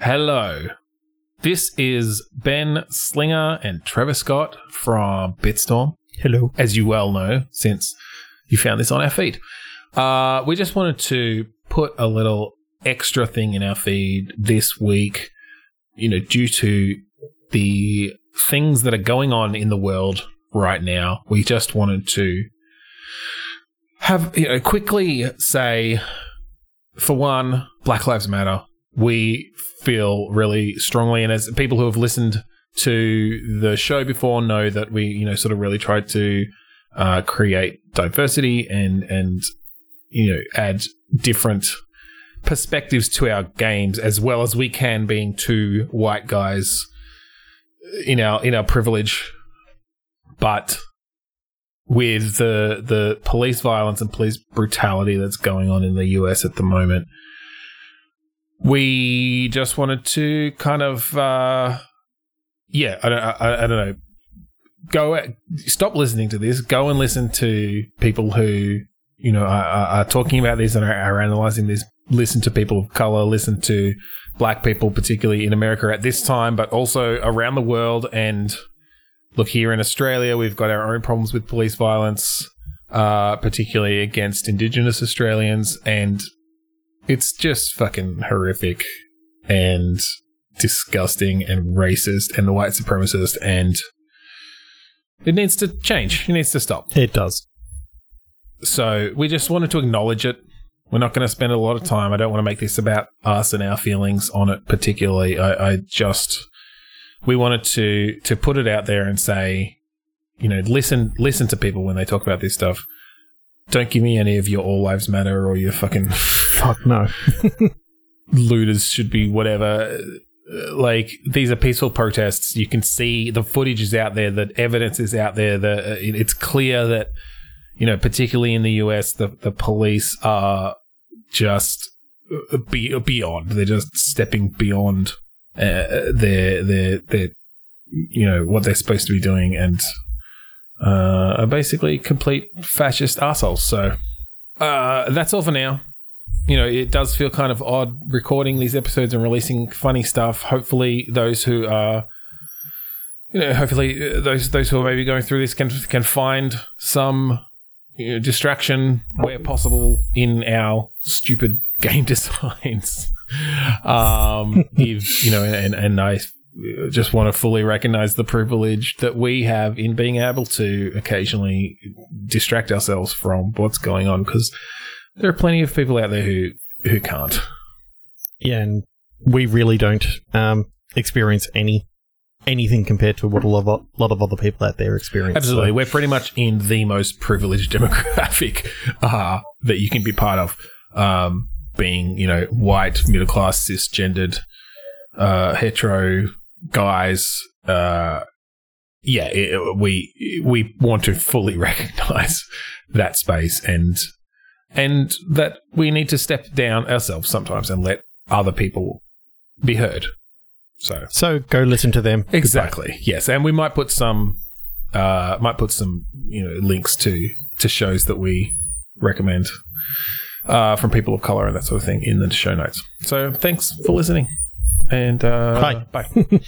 Hello, this is Ben Slinger and Trevor Scott from Bitstorm. Hello. As you well know, since you found this on our feed. We just wanted to put a little extra thing in our feed this week, you know, due to the things that are going on in the world right now. We just wanted to have, you know, quickly say, for one, Black Lives Matter. We feel really strongly, and as people who have listened to the show before know that we, you know, sort of really tried to create diversity and you know, add different perspectives to our games as well as we can, being two white guys in our privilege. But with the police violence and police brutality that's going on in the US at the moment, we just wanted to kind of, I don't know. Stop listening to this. Go and listen to people who, you know, are talking about this and are analysing this. Listen to people of colour. Listen to black people, particularly in America at this time, but also around the world. And look, here in Australia, we've got our own problems with police violence, particularly against Indigenous Australians, and it's just fucking horrific and disgusting and racist and white supremacist, and it needs to change. It needs to stop. It does. So we just wanted to acknowledge it. We're not going to spend a lot of time. I don't want to make this about us and our feelings on it particularly. We wanted to put it out there and say, you know, listen to people when they talk about this stuff. Don't give me any of your all lives matter or your fucking fuck no. Looters should be whatever. Like, these are peaceful protests. You can see the footage is out there. The evidence is out there. It's clear that, you know, particularly in the US, the police are just beyond. They're just stepping beyond their you know, what they're supposed to be doing, and are basically complete fascist assholes. So that's all for now. You know, it does feel kind of odd recording these episodes and releasing funny stuff. Hopefully, those who are, you know, those who are maybe going through this can find some, you know, distraction where possible in our stupid game designs. If, you know, and I just want to fully recognize the privilege that we have in being able to occasionally distract ourselves from what's going on, because there are plenty of people out there who can't. Yeah, and we really don't experience anything compared to what a lot of other people out there experience. Absolutely. So. We're pretty much in the most privileged demographic that you can be part of, being, you know, white, middle-class, cisgendered, hetero guys. We want to fully recognize that space and that we need to step down ourselves sometimes and let other people be heard. So go listen to them. Exactly. Goodbye. Yes, and we might put some you know, links to shows that we recommend from people of color and that sort of thing in the show notes. So thanks for listening. And bye.